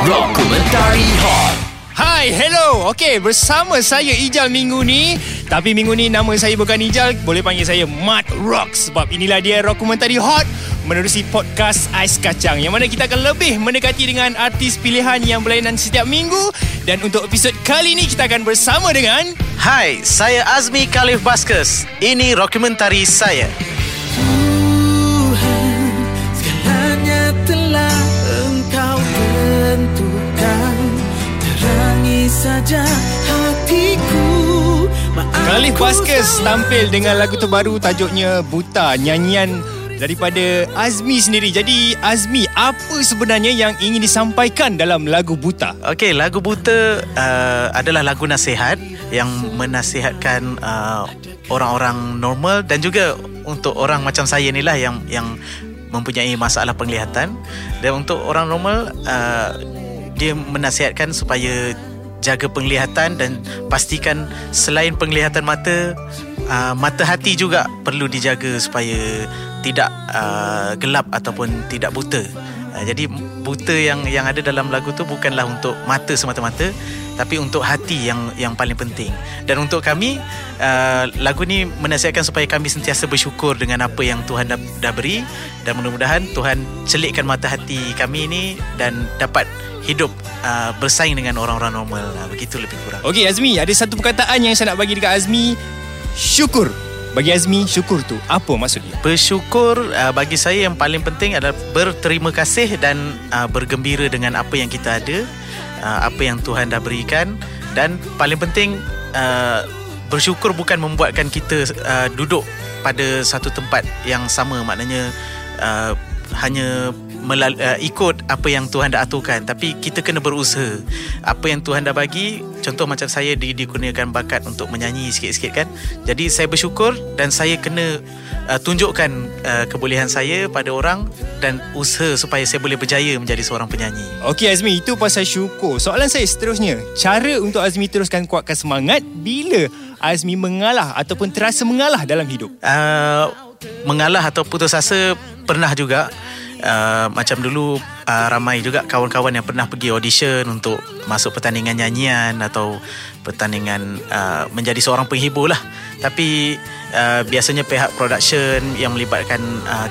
Rockumentary Hot. Hi, hello. Okay, bersama saya Ijal minggu ni. Tapi minggu ni nama saya bukan Ijal. Boleh panggil saya Matt Rocks. Sebab inilah dia Rockumentary Hot menerusi podcast Ais Kacang, yang mana kita akan lebih mendekati dengan artis pilihan yang berlainan setiap minggu. Dan untuk episod kali ni kita akan bersama dengan, hai, saya Azmi Khalif Baskes. Ini Rockumentary saya. Tuhan, segalanya telah Engkau tentukan. Terangi saja hatiku. Khalif Baskes tampil dengan lagu terbaru tajuknya Buta, nyanyian daripada Azmi sendiri. Jadi Azmi, apa sebenarnya yang ingin disampaikan dalam lagu Buta? Okey, lagu Buta adalah lagu nasihat yang menasihatkan orang-orang normal dan juga untuk orang macam saya inilah yang mempunyai masalah penglihatan. Dan untuk orang normal, dia menasihatkan supaya jaga penglihatan dan pastikan selain penglihatan mata, mata hati juga perlu dijaga supaya tidak gelap ataupun tidak buta. Jadi buta yang ada dalam lagu tu bukanlah untuk mata semata-mata, tapi untuk hati yang paling penting. Dan untuk kami, lagu ni menasihatkan supaya kami sentiasa bersyukur dengan apa yang Tuhan dah beri. Dan mudah-mudahan Tuhan celikkan mata hati kami ni dan dapat hidup bersaing dengan orang-orang normal. Begitu lebih kurang. Okey Azmi, ada satu perkataan yang saya nak bagi dekat Azmi. Syukur. Bagi Azmi, syukur tu apa maksudnya? Bersyukur bagi saya yang paling penting adalah berterima kasih dan bergembira dengan apa yang kita ada, apa yang Tuhan dah berikan. Dan paling penting, bersyukur bukan membuatkan kita duduk pada satu tempat yang sama. Maknanya hanya ikut apa yang Tuhan dah aturkan, tapi kita kena berusaha. Apa yang Tuhan dah bagi, contoh macam saya digunakan bakat untuk menyanyi sikit-sikit kan. Jadi saya bersyukur dan saya kena tunjukkan kebolehan saya pada orang dan usaha supaya saya boleh berjaya menjadi seorang penyanyi. Okey Azmi, itu pasal syukur. Soalan saya seterusnya, cara untuk Azmi teruskan kuatkan semangat bila Azmi mengalah ataupun terasa mengalah dalam hidup? Mengalah atau putus asa pernah juga. Macam dulu ramai juga kawan-kawan yang pernah pergi audition untuk masuk pertandingan nyanyian atau pertandingan menjadi seorang penghibur lah. Tapi biasanya pihak production yang melibatkan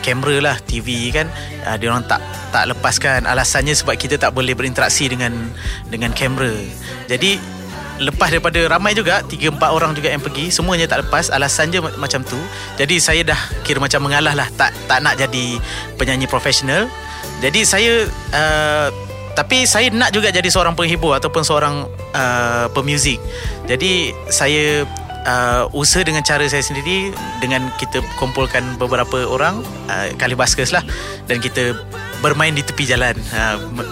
kamera lah, TV kan, diorang tak lepaskan. Alasannya sebab kita tak boleh berinteraksi dengan kamera. Jadi lepas daripada ramai juga, 3-4 orang juga yang pergi, semuanya tak lepas. Alasan je macam tu. Jadi saya dah kira macam mengalah lah, tak nak jadi penyanyi profesional. Jadi saya tapi saya nak juga jadi seorang penghibur ataupun seorang pemuzik. jadi saya usaha dengan cara saya sendiri, dengan kita kumpulkan beberapa orang, Khalif Baskes lah, dan kita bermain di tepi jalan,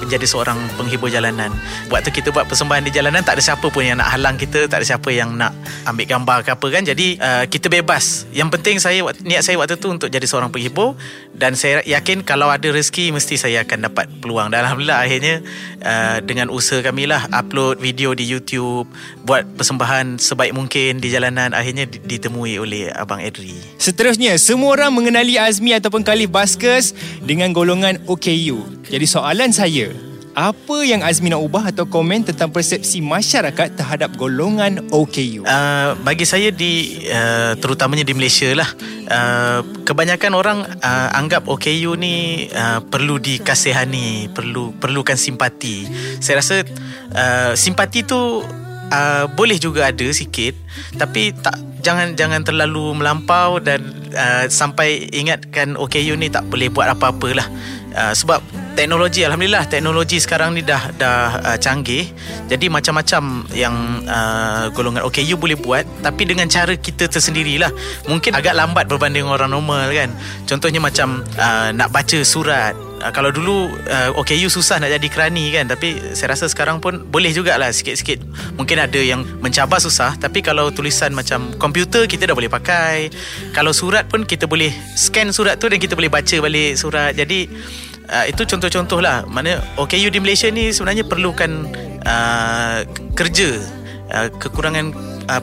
menjadi seorang penghibur jalanan. Waktu kita buat persembahan di jalanan, tak ada siapa pun yang nak halang kita, tak ada siapa yang nak ambil gambar ke apa kan. Jadi kita bebas. Yang penting niat saya waktu tu untuk jadi seorang penghibur. Dan saya yakin kalau ada rezeki, mesti saya akan dapat peluang. Dan alhamdulillah akhirnya dengan usaha kami lah, upload video di YouTube, buat persembahan sebaik mungkin di jalanan, akhirnya ditemui oleh Abang Edri. Seterusnya, semua orang mengenali Azmi ataupun Khalif Baskes dengan golongan OKU. Jadi soalan saya, apa yang Azmi nak ubah atau komen tentang persepsi masyarakat terhadap golongan OKU? Bagi saya terutamanya di Malaysia lah, kebanyakan orang anggap OKU ni perlu dikasihani, perlukan simpati. Saya rasa simpati tu boleh juga ada sikit, tapi jangan terlalu melampau. Dan sampai ingatkan OKU ni tak boleh buat apa-apalah. Sebab teknologi, alhamdulillah teknologi sekarang ni dah canggih. Jadi macam-macam yang golongan OKU boleh buat, tapi dengan cara kita tersendirilah. Mungkin agak lambat berbanding orang normal kan. Contohnya macam nak baca surat. Kalau dulu OKU susah nak jadi kerani kan, tapi saya rasa sekarang pun boleh jugalah sikit-sikit. Mungkin ada yang mencabar susah, tapi kalau tulisan macam komputer kita dah boleh pakai. Kalau surat pun kita boleh scan surat tu dan kita boleh baca balik surat. Jadi itu contoh-contoh lah. Maknanya OKU di Malaysia ni sebenarnya perlukan kerja, kekurangan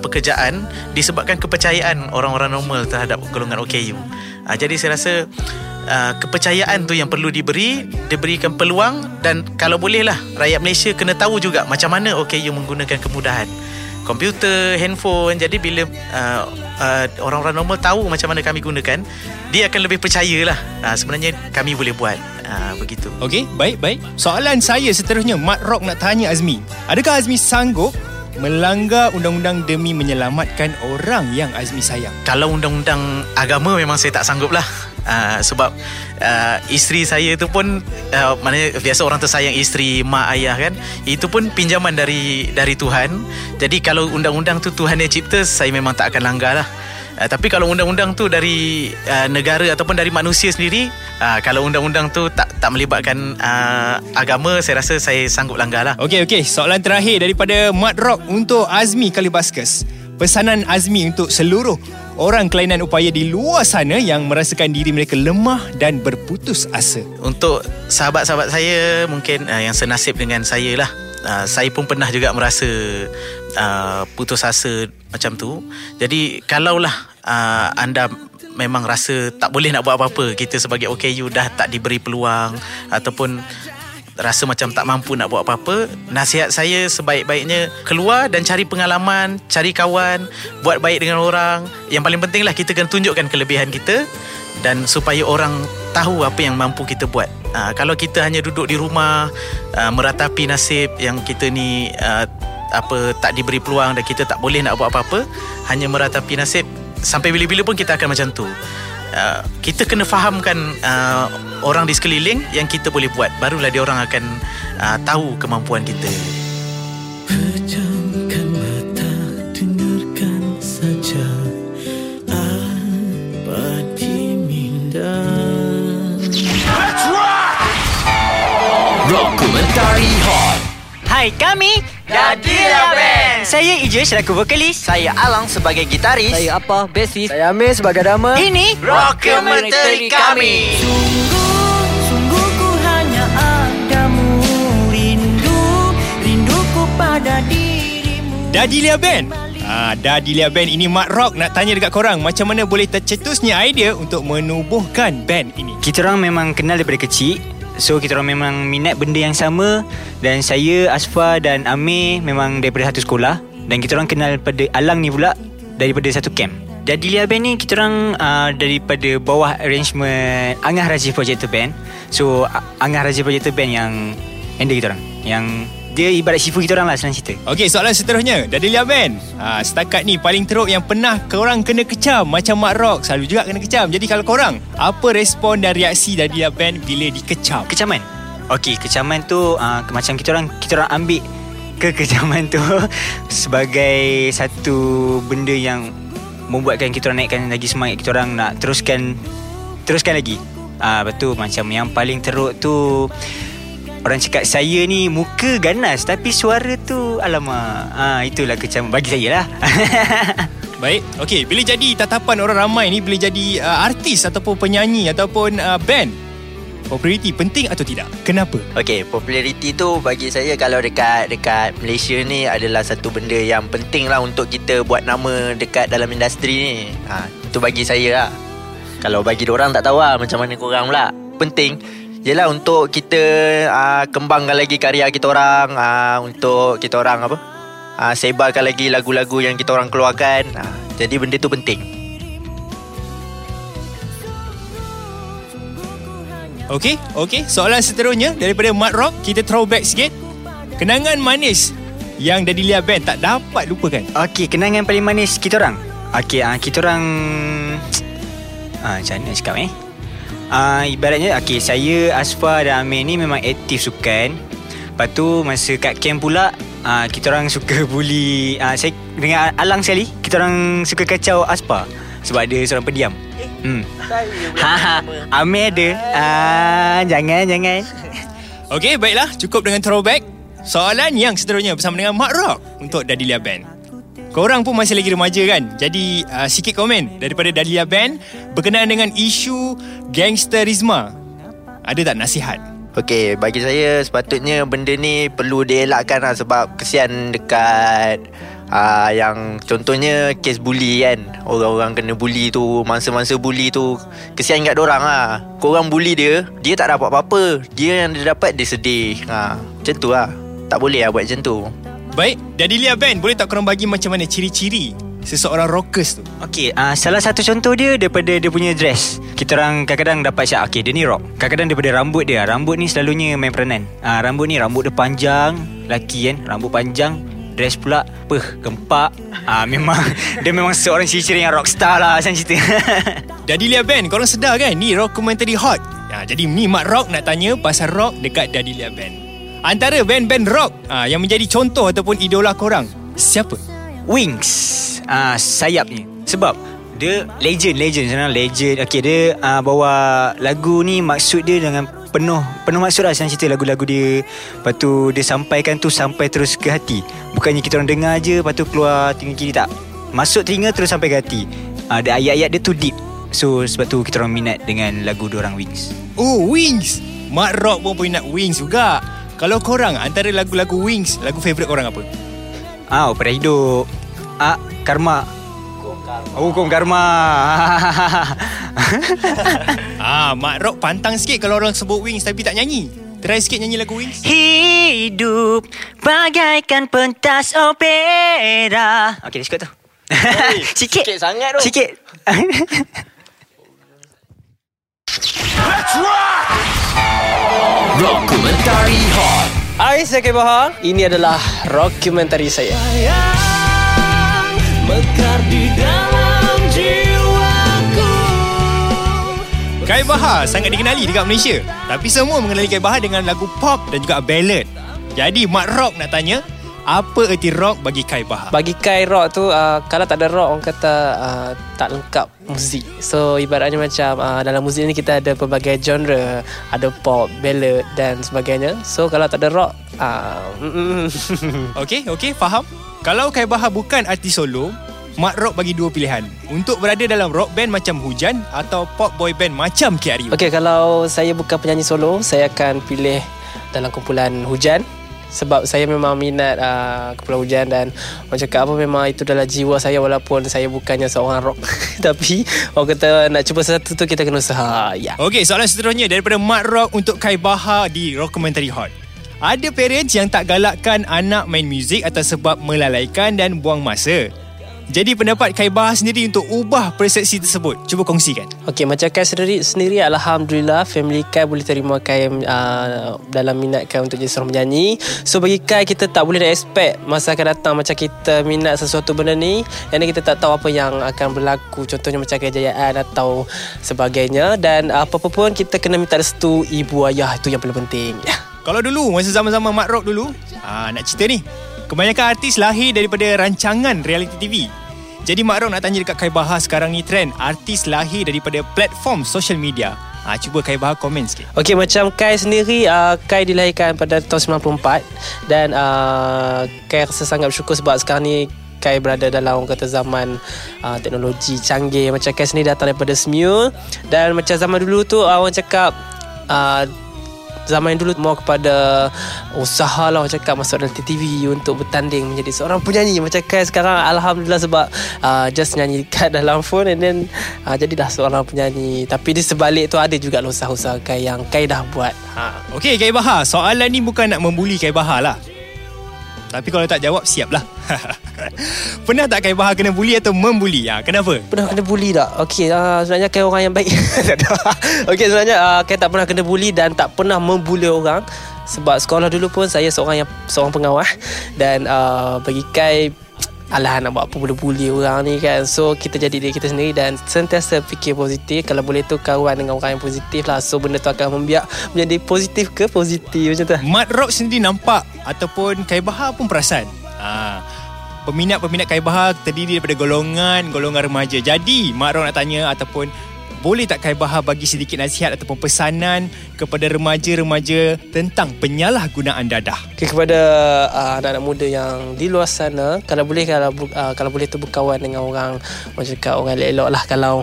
pekerjaan disebabkan kepercayaan orang-orang normal terhadap golongan OKU. Jadi saya rasa kepercayaan tu yang perlu diberi, diberikan peluang. Dan kalau boleh lah, rakyat Malaysia kena tahu juga macam mana OKU menggunakan kemudahan komputer, handphone. Jadi bila orang-orang normal tahu macam mana kami gunakan, dia akan lebih percayalah sebenarnya kami boleh buat begitu. Okey, baik. Soalan saya seterusnya, Mat Rock nak tanya Azmi, adakah Azmi sanggup melanggar undang-undang demi menyelamatkan orang yang Azmi sayang? Kalau undang-undang agama memang saya tak sanggup lah. Sebab isteri saya tu pun maknanya biasa orang tersayang, isteri, mak, ayah kan, itu pun pinjaman dari Tuhan. Jadi kalau undang-undang tu Tuhan yang cipta, saya memang tak akan langgar lah. Tapi kalau undang-undang tu dari negara ataupun dari manusia sendiri, kalau undang-undang tu tak melibatkan agama, saya rasa saya sanggup langgar lah. Okey. Soalan terakhir daripada Mat Rock untuk Azmi Khalif Baskes. Pesanan Azmi untuk seluruh orang kelainan upaya di luar sana yang merasakan diri mereka lemah dan berputus asa. Untuk sahabat-sahabat saya mungkin yang senasib dengan saya lah, saya pun pernah juga merasa putus asa macam tu. Jadi kalaulah anda memang rasa tak boleh nak buat apa-apa, kita sebagai OKU dah tak diberi peluang ataupun rasa macam tak mampu nak buat apa-apa, nasihat saya sebaik-baiknya keluar dan cari pengalaman, cari kawan, buat baik dengan orang. Yang paling penting lah kita kena tunjukkan kelebihan kita, dan supaya orang tahu apa yang mampu kita buat. Kalau kita hanya duduk di rumah meratapi nasib yang kita ni tak diberi peluang dan kita tak boleh nak buat apa-apa, hanya meratapi nasib, sampai bila-bila pun kita akan macam tu. Kita kena fahamkan orang di sekeliling yang kita boleh buat, barulah dia orang akan tahu kemampuan kita. Pejamkan mata, dengarkan saja apa diminda. Let's rock! Rockumentary Hot. Hai, kami Dadilya Band. Saya Ijaz selaku vokalis. Saya Alang sebagai gitaris. Saya Apa bassist. Saya Amir sebagai drama. Ini Rockumentary kami. Sungguh, sungguh ku hanya adamu. Rindu, rinduku pada dirimu. Dadilya Band. Dadilya Band ini Mat Rock nak tanya dekat korang, macam mana boleh tercetusnya idea untuk menubuhkan band ini? Kita orang memang kenal daripada kecil. So kita orang memang minat benda yang sama. Dan saya, Asfa dan Amir memang daripada satu sekolah. Dan kita orang kenal pada Alang ni pula daripada satu camp. Dadilya Band ni kita orang daripada bawah arrangement Angah Rajiv Projector Band. So Angah Rajiv Projector Band yang handle kita orang, yang dia ibarat sifu kita orang lah senang cerita. Okey, soalan seterusnya Dadilya Band, setakat ni paling teruk yang pernah korang kena kecam. Macam Mat Rock selalu juga kena kecam. Jadi kalau korang, apa respon dan reaksi Dadilya Band bila dikecam? Kecaman? Okey, kecaman tu macam kita orang ambil kekecaman tu sebagai satu benda yang membuatkan kita orang naikkan lagi semangat kita orang nak teruskan lagi. Betul, macam yang paling teruk tu orang cakap saya ni muka ganas tapi suara tu alamak. Itulah kecaman bagi saya lah. Baik, okey, bila jadi tatapan orang ramai ni, bila jadi artis ataupun penyanyi ataupun band, populariti penting atau tidak? Kenapa? Okey, populariti tu bagi saya kalau dekat Malaysia ni adalah satu benda yang penting lah untuk kita buat nama dekat dalam industri ni. Itu bagi saya lah. Kalau bagi diorang tak tahu lah macam mana korang pula. Penting yelah untuk kita kembangkan lagi karya kita orang, untuk kita orang sebarkan lagi lagu-lagu yang kita orang keluarkan. Jadi benda tu penting. Okey. Soalan seterusnya daripada Mat Rock, kita throwback sikit. Kenangan manis yang Dadilya Band tak dapat lupakan. Okey, kenangan paling manis kita orang. Okey, kita orang macam mana cakap ibaratnya okay, saya, Asfa dan Amir ni memang aktif sukan. Lepas tu masa kat camp pula, kita orang suka bully. Saya dengan Alang sekali kita orang suka kacau Asfa sebab dia seorang pendiam. Amir ada. Jangan. Okey, baiklah, cukup dengan throwback. Soalan yang seterusnya bersama dengan Mat Rock untuk Dadilya Band. Korang pun masih lagi remaja kan? Jadi sikit komen daripada Dadilya Band berkenaan dengan isu gangsterisma. Ada tak nasihat? Okey, bagi saya sepatutnya benda ni perlu dielakkan lah, sebab kesian dekat Yang contohnya kes bully kan, orang-orang kena bully tu, mangsa-mangsa bully tu, kesian kat dorang lah. Korang bully dia, dia tak dapat apa-apa, dia yang dia dapat dia sedih. Macam tu lah. Tak boleh lah buat macam tu. Baik, Dadilya Band, boleh tak korang bagi macam mana ciri-ciri seseorang rockers tu? Okey, salah satu contoh dia daripada dia punya dress. Kita orang kadang-kadang dapat syak, okey dia ni rock. Kadang-kadang daripada rambut dia. Rambut ni selalunya main peranan. Rambut ni, rambut dia panjang, laki kan, rambut panjang, dress pula gempak. Memang dia memang seorang ciri-ciri yang rockstar lah, asal cerita. Dadilya Band, korang sedar kan, ni Rockumentary Hot. Jadi ni Mat Rock nak tanya pasal rock dekat Dadilya Band. Antara band-band rock yang menjadi contoh ataupun idola korang, siapa? Wings, sayapnya. Sebab dia legend sebenarnya, legend. Okey, dia bawa lagu ni, maksud dia dengan penuh maksud lah, senang cerita lagu-lagu dia. Lepas tu dia sampaikan tu sampai terus ke hati. Bukannya kita orang dengar je, lepas tu keluar telinga kiri, tak. Masuk telinga terus sampai ke hati. Ada ayat-ayat dia tu deep. So sebab tu kita orang minat dengan lagu diorang Wings. Oh, Wings. Mat Rock pun minat Wings juga. Kalau korang, antara lagu-lagu Wings, lagu favourite korang apa? Opera Hidup, Karma. Hukum Karma. Mat Rock pantang sikit kalau orang sebut Wings tapi tak nyanyi. Try sikit nyanyi lagu Wings. Hidup bagaikan pentas opera. Okay, dah cukup tu. Hey, sikit sangat tu. Sikit. Let's rock! Rockumentary Hot. Hai, saya Kebahar. Ini adalah Rockumentary saya. Sayang, mekar di dalam jiwaku. Kai Bahar sangat dikenali dekat Malaysia. Tapi semua mengenali Kai Bahar dengan lagu pop dan juga ballad. Jadi Mat Rock nak tanya, apa erti rock bagi Kai Bahar? Bagi Kai, rock tu kalau tak ada rock, orang kata tak lengkap muzik. So ibaratnya macam dalam muzik ni kita ada pelbagai genre. Ada pop, ballad dan sebagainya. So kalau tak ada rock, Okay, faham. Kalau Kai Bahar bukan artis solo, Mat Rock bagi dua pilihan untuk berada dalam rock band macam Hujan atau pop boy band macam KRU. Okay, kalau saya bukan penyanyi solo, saya akan pilih dalam kumpulan Hujan. Sebab saya memang minat Kepulauan Hujan. Dan orang cakap apa, memang itu adalah jiwa saya. Walaupun saya bukannya seorang rock, tapi orang kata nak cuba sesuatu tu kita kena usaha. Okay, soalan seterusnya daripada Mat Rock untuk Kai Bahar di Rockumentary Hot. Ada parents yang tak galakkan anak main muzik atas sebab melalaikan dan buang masa. Jadi pendapat Kai Bahar sendiri untuk ubah persepsi tersebut, cuba kongsikan. Okey, macam Kai sendiri, alhamdulillah family Kai boleh terima Kai dalam minat Kai untuk jadi seorang penyanyi. So bagi Kai, kita tak boleh nak expect masa akan datang macam kita minat sesuatu benda ni, dan kita tak tahu apa yang akan berlaku. Contohnya macam kejayaan atau sebagainya. Dan apa-apa pun kita kena minta restu ibu ayah, itu yang paling penting. Kalau dulu masa zaman-zaman Mat Rock dulu, nak cerita ni, kebanyakan artis lahir daripada rancangan reality TV. Jadi Mak Rock nak tanya dekat Kai Bahar sekarang ni, trend artis lahir daripada platform social media. Cuba Kai Bahar komen sikit. Okey, macam Kai sendiri, Kai dilahirkan pada tahun 1994. Dan Kai rasa sangat bersyukur sebab sekarang ni Kai berada dalam, orang kata, zaman teknologi canggih. Macam Kai sendiri datang daripada SMU. Dan macam zaman dulu tu, orang cakap zaman dulu mau kepada usaha lah, orang cakap masuk dalam TV untuk bertanding menjadi seorang penyanyi. Macam Kai sekarang, alhamdulillah, sebab just nyanyi dekat dalam phone, and then jadi dah seorang penyanyi. Tapi di sebalik tu ada juga usaha-usaha Kai yang Kai dah buat. Okey, Kai Bahar, soalan ni bukan nak membuli Kai Bahar lah, tapi kalau tak jawab, siap lah. Pernah tak Kai Bahar kena bully atau membuli? Kenapa? Pernah kena bully tak? Okey, sebenarnya Kai orang yang baik. Okey, sebenarnya Kai tak pernah kena bully dan tak pernah membuli orang. Sebab sekolah dulu pun saya seorang pengawal. Dan bagi Kai, alah, nak buat apa boleh bully orang ni kan. So kita jadi diri kita sendiri dan sentiasa fikir positif. Kalau boleh tu kawan dengan orang yang positif lah. So benda tu akan membiak menjadi positif ke positif macam tu. Mat Rock sendiri nampak ataupun Kai Bahar pun perasan peminat-peminat Kai Bahar terdiri daripada golongan remaja. Jadi Mat Rock nak tanya, ataupun boleh tak Kai Bahar bagi sedikit nasihat ataupun pesanan kepada remaja-remaja tentang penyalahgunaan dadah? Kepada anak-anak muda yang di luar sana, kalau boleh tu berkawan dengan orang, macam orang elok-elok lah. Kalau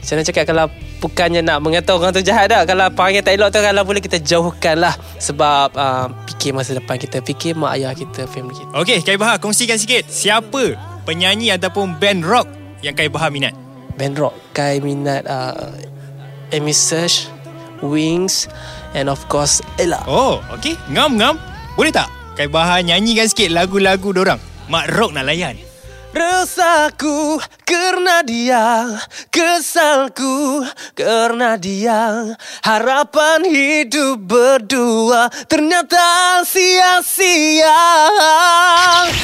saya nak cakap, kalau bukannya nak mengata orang tu jahat dah. Kalau perangai tak elok tu, kalau boleh kita jauhkan lah. Sebab fikir masa depan kita, fikir mak ayah kita, family kita. Okay, Kai Bahar kongsikan sikit, siapa penyanyi ataupun band rock yang Kai Bahar minat? Band rock Kai minat Amy Search, Wings, and of course Ella. Oh, okay. Ngam-ngam, boleh tak Kai Bahar nyanyikan sikit lagu-lagu dorang? Mak rock nak layan. Resahku kerana dia, kesalku kerana dia, harapan hidup berdua ternyata sia-sia.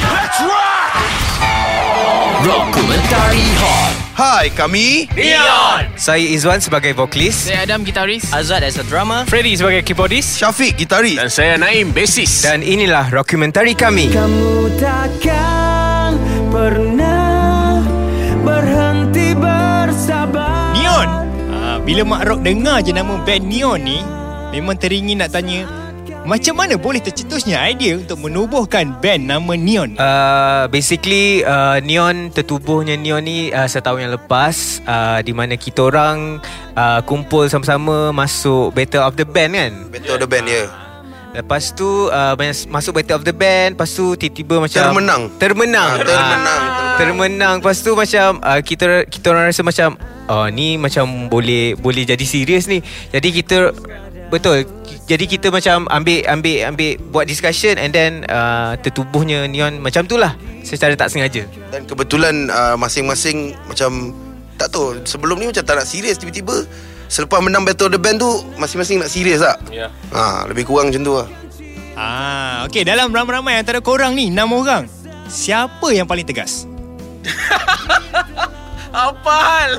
Let's rock! Rockumentary Hot. Hai, kami Neon. Saya Izwan sebagai vokalis, saya Adam gitaris, Azad as a drummer, Freddy sebagai keyboardist, Syafiq gitaris, dan saya Naim bassist. Dan inilah Rockumentary kami. Kamu takkan pernah berhenti bersabar. Neon. Bila Mak Rock dengar je nama band Neon ni, memang teringin nak tanya, macam mana boleh tercetusnya idea untuk menubuhkan band nama Neon? Basically, Neon, tertubuhnya Neon ni setahun yang lepas, di mana kita orang kumpul sama-sama masuk Battle of the Band kan? Battle of the Band, ya. Lepas tu masuk Battle of the Band, lepas tu tiba-tiba macam Termenang. Lepas tu macam kita orang rasa macam ni macam boleh jadi serius ni. Jadi kita betul. Jadi kita macam ambil buat discussion, and then tertubuhnya Neon macam itulah, secara tak sengaja. Dan kebetulan masing-masing macam tak tahu, sebelum ni macam tak nak serius, tiba-tiba selepas menang Battle of the Band tu masing-masing nak serius tak? Yeah. Lebih kurang macam tu lah. Okay, dalam ramai-ramai antara korang ni 6 orang, siapa yang paling tegas? Apa hal?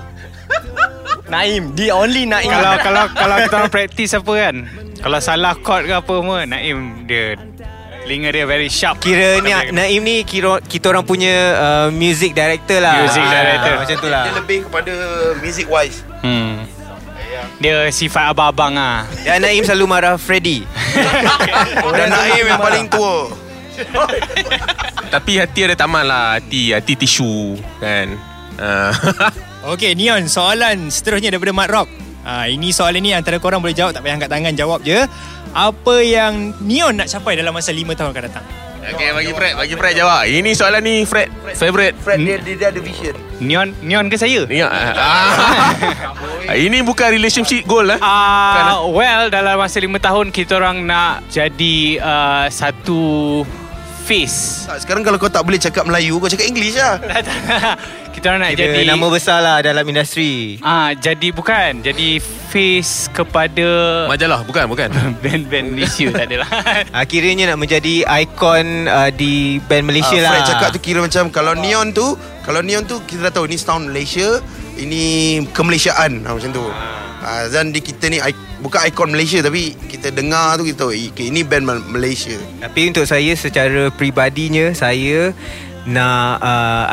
Naim, the only Naim. Kalau kita orang practice apa kan, kalau salah chord ke apa semua, Naim dia telinga dia very sharp. Kira ni Naim ni kita orang punya music director lah. Music director macam tu lah. Dia lebih kepada music wise. Dia sifat abang-abang lah. Dan Naim selalu marah Freddy. Dan Naim yang paling tua. Tapi hati dia tamal lah, hati tisu kan. Okay, Neon, soalan seterusnya daripada Matt Rock. Ini soalan ni antara korang boleh jawab, tak payah angkat tangan, jawab je. Apa yang Neon nak capai dalam masa 5 tahun akan datang? Okay, bagi Fred jawab. Ini soalan ni Fred. Favorite Fred, dia ada vision. Neon ke saya? Neon. Ini bukan relationship goal lah. Well, dalam masa 5 tahun kita orang nak jadi satu face. Sekarang kalau kau tak boleh cakap Melayu, kau cakap English lah. Kita orang nak jadi nama besar lah dalam industri. Jadi face kepada majalah, bukan band Malaysia. Tak adalah. Akhirnya nak menjadi ikon di band Malaysia lah. Fred cakap tu kira macam kalau Neon tu kita dah tahu ni sound Malaysia, ini kemalaysiaan macam tu. Dan kita ni bukan ikon Malaysia, tapi kita dengar tu kita tahu ini band Malaysia. Tapi untuk saya secara peribadinya, saya nak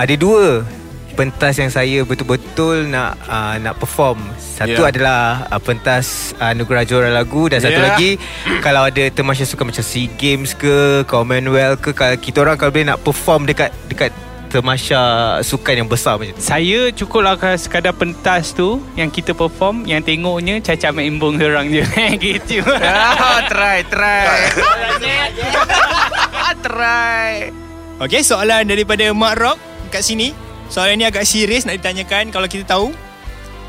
ada dua pentas yang saya betul-betul nak perform. Satu adalah pentas Anugerah Juara Lagu, dan satu lagi kalau ada termasya suka macam SEA Games ke Commonwealth ke, kita orang kalau boleh nak perform dekat termasya sukan yang besar macam tu. Saya cukuplah sekadar pentas tu yang kita perform, yang tengoknya cacat main embung seorang je. Gitu. Try. Okay, soalan daripada Mak Rock kat sini. Soalan ni agak serius nak ditanyakan. Kalau kita tahu,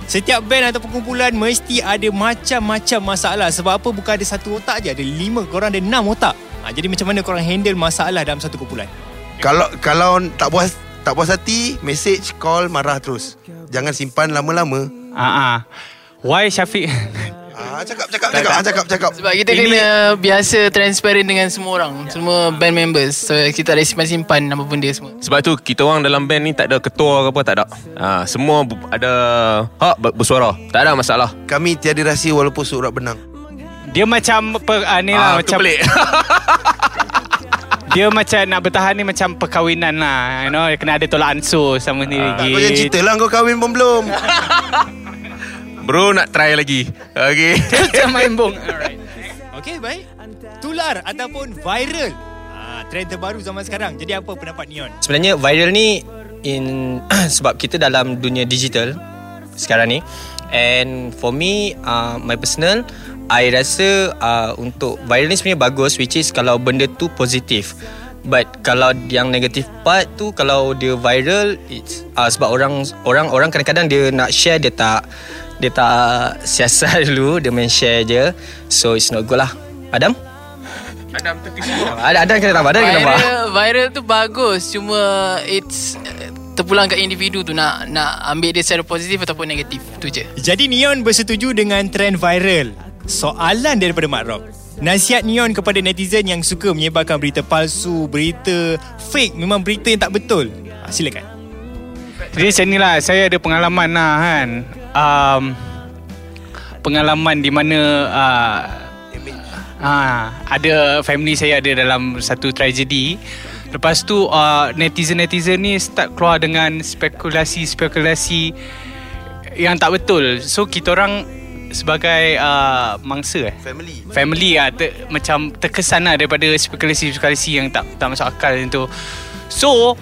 setiap band atau perkumpulan mesti ada macam-macam masalah. Sebab apa, bukan ada satu otak je, ada 5, korang ada 6 otak. Jadi macam mana korang handle masalah dalam satu kumpulan? Kalau tak puas hati, message, call, marah terus. Jangan simpan lama-lama. Why Syafiq? Cakap. Sebab kita kena biasa transparent dengan semua orang, semua band members. So kita tak simpan-simpan apa benda semua. Sebab tu kita orang dalam band ni tak ada ketua ke apa, tak ada. Semua ada hak bersuara. Tak ada masalah. Kami tiada rahsia walaupun surat benang. Dia macam macam pelik. Dia macam nak bertahan ni macam perkahwinan lah, you know, kena ada tolak ansur sama sendiri. Kau jangan cerita lah kau kahwin pun belum. Bro, nak try lagi. Okay. Macam main bong. Alright. Okay, baik. Tular ataupun viral, trend terbaru zaman sekarang. Jadi apa pendapat Neon? Sebenarnya viral ni sebab kita dalam dunia digital sekarang ni, And for me, my personal, I rasa untuk viral ni sebenarnya bagus, which is kalau benda tu positif. But kalau yang negatif part tu, kalau dia viral, it's sebab orang kadang-kadang dia nak share, dia tak siasat dulu, dia main share je. So it's not good lah. Adam terkejut. Adam kena tambah. Viral tu bagus, cuma it's terpulang kat individu tu nak ambil dia secara positif ataupun negatif, tu je. Jadi Neon bersetuju dengan trend viral. Soalan daripada Mat Rock, nasihat Neon kepada netizen yang suka menyebarkan berita palsu, berita fake, memang berita yang tak betul. Silakan. Jadi macam ni lah, saya ada pengalaman lah kan, pengalaman di mana ada family saya ada dalam satu tragedi. Lepas tu netizen-netizen ni start keluar dengan spekulasi-spekulasi yang tak betul. So kita orang sebagai mangsa family macam terkesan lah daripada spekulasi-spekulasi yang tak masuk akal tu. So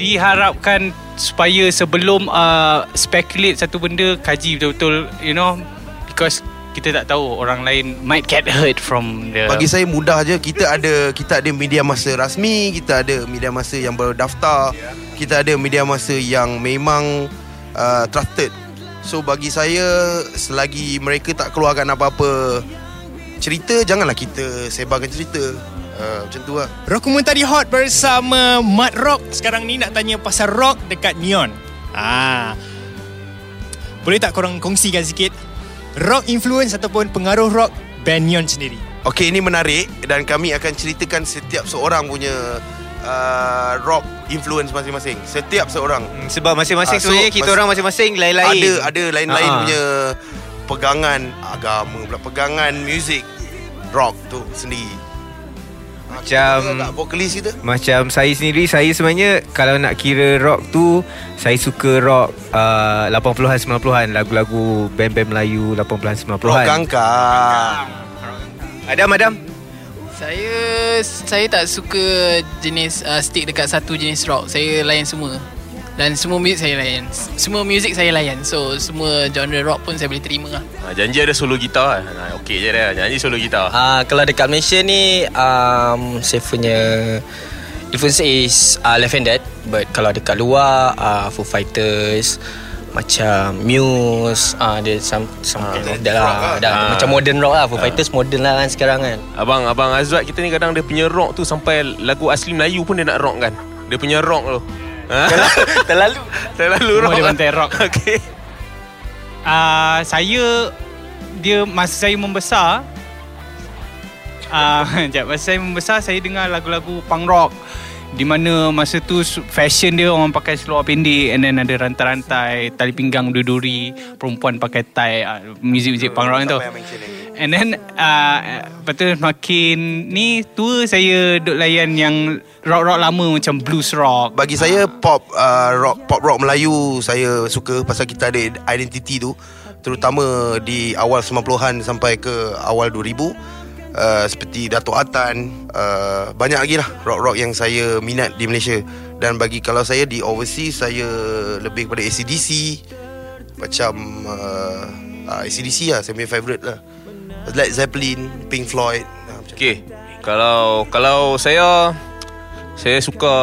diharapkan supaya sebelum speculate satu benda, kaji betul-betul, you know, because kita tak tahu orang lain might get hurt from the... Bagi saya mudah je, kita ada media masa rasmi, kita ada media masa yang berdaftar, kita ada media masa yang memang trusted. So bagi saya, selagi mereka tak keluarkan apa-apa cerita, janganlah kita sebarkan cerita. Macam tu lah. Rockumentary Hot bersama Mat Rock. Sekarang ni nak tanya pasal rock dekat Neon. Boleh tak korang kongsikan sikit rock influence ataupun pengaruh rock band Neon sendiri? Okey, ini menarik dan kami akan ceritakan setiap seorang punya rock influence masing-masing. Setiap seorang. Sebab masing-masing sebenarnya kita orang masing-masing lain-lain. Ada lain-lain punya pegangan agama, pula pegangan muzik rock tu sendiri. Macam saya sendiri, saya sebenarnya kalau nak kira rock tu, saya suka rock 80-an 90-an, lagu-lagu band-band Melayu 80-an 90-an. Rock Gangkang. Adam. Saya tak suka jenis stick dekat satu jenis rock. Saya layan semua. Dan semua muzik saya layan. So semua genre rock pun saya boleh terima lah. Janji ada solo gitar lah. Okey je dah. Janji solo gitar. Kalau dekat Malaysia ni, saya punya influence is left-handed. But kalau dekat luar, Foo Fighters, macam Muse, ada some dah macam modern rock lah. Foo Fighters modern lah kan sekarang kan. Abang Azwat kita ni kadang dia punya rock tu sampai lagu asli Melayu pun dia nak rock kan. Dia punya rock tu Terlalu rock. Dia bantai rock. Okay. Masa saya membesar, saya dengar lagu-lagu punk rock, di mana masa tu fashion dia orang pakai seluar pendek, and then ada rantai-rantai, tali pinggang duri-duri, perempuan pakai tie, muzik-muzik punk rock tu. And then lepas tu makin ni tua, saya duk layan yang rock-rock lama macam blues rock. Bagi saya pop rock Melayu saya suka, pasal kita ada identiti tu, terutama di awal 90-an sampai ke awal 2000. Seperti Dato' Atan, banyak lagi lah rock-rock yang saya minat di Malaysia. Dan bagi kalau saya di overseas, saya lebih kepada ACDC. Macam ACDC lah, saya punya favourite lah. Led Zeppelin, Pink Floyd. Okay, kalau saya suka,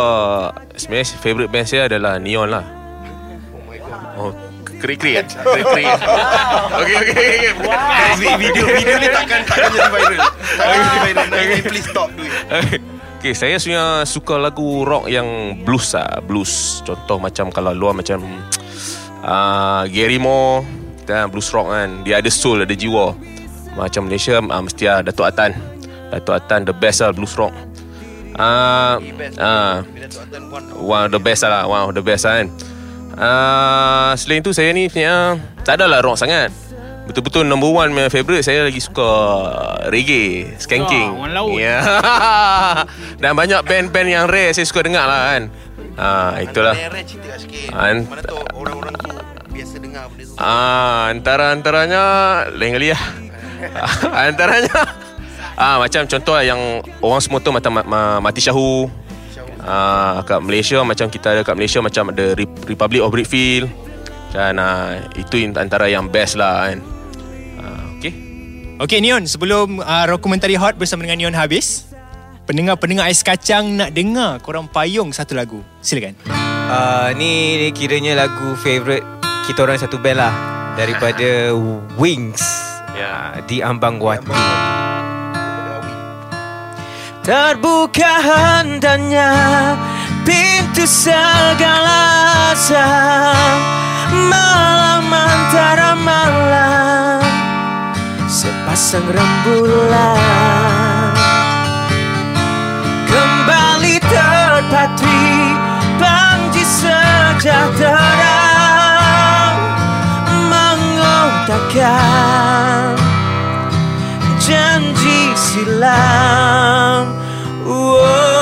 sebenarnya favourite band saya adalah Neon lah. Oh my god. Oh, keri-keri kan? Okay. Video ni takkan jadi viral. Please stop do it. Okay, saya suka lagu rock yang blues lah. Blues, contoh macam kalau luar macam Gary Moore dan blues rock kan. Dia ada soul, ada jiwa. Macam Malaysia mesti ada Dato' Atan the best lah blues rock. One of the best lah kan. Selain tu saya ni tak adalah rock sangat. Betul-betul number one my favourite, saya lagi suka reggae, skanking. Dan banyak band-band yang rare saya suka dengar lah kan. Itulah. Mana tu orang-orang tu biasa dengar benda tu. Antara-antaranya lain kali lah. Antaranya macam contoh yang orang semua tu macam Mati Syahu. Kat Malaysia, macam kita ada kat Malaysia macam ada Republic of Brickfield. Dan itu antara yang best lah kan. Okay Neon, sebelum Rockumentary Hot bersama dengan Neon habis, pendengar-pendengar Ais Kacang nak dengar korang payung satu lagu. Silakan. Ni kiranya lagu favourite kita orang satu band lah, daripada Wings, Di Ambang Wati. Terbuka hendaknya pintu segala sah, malam antara malam sepasang rembulan kembali terpatri panji sejahtera mengotakkan janji silam.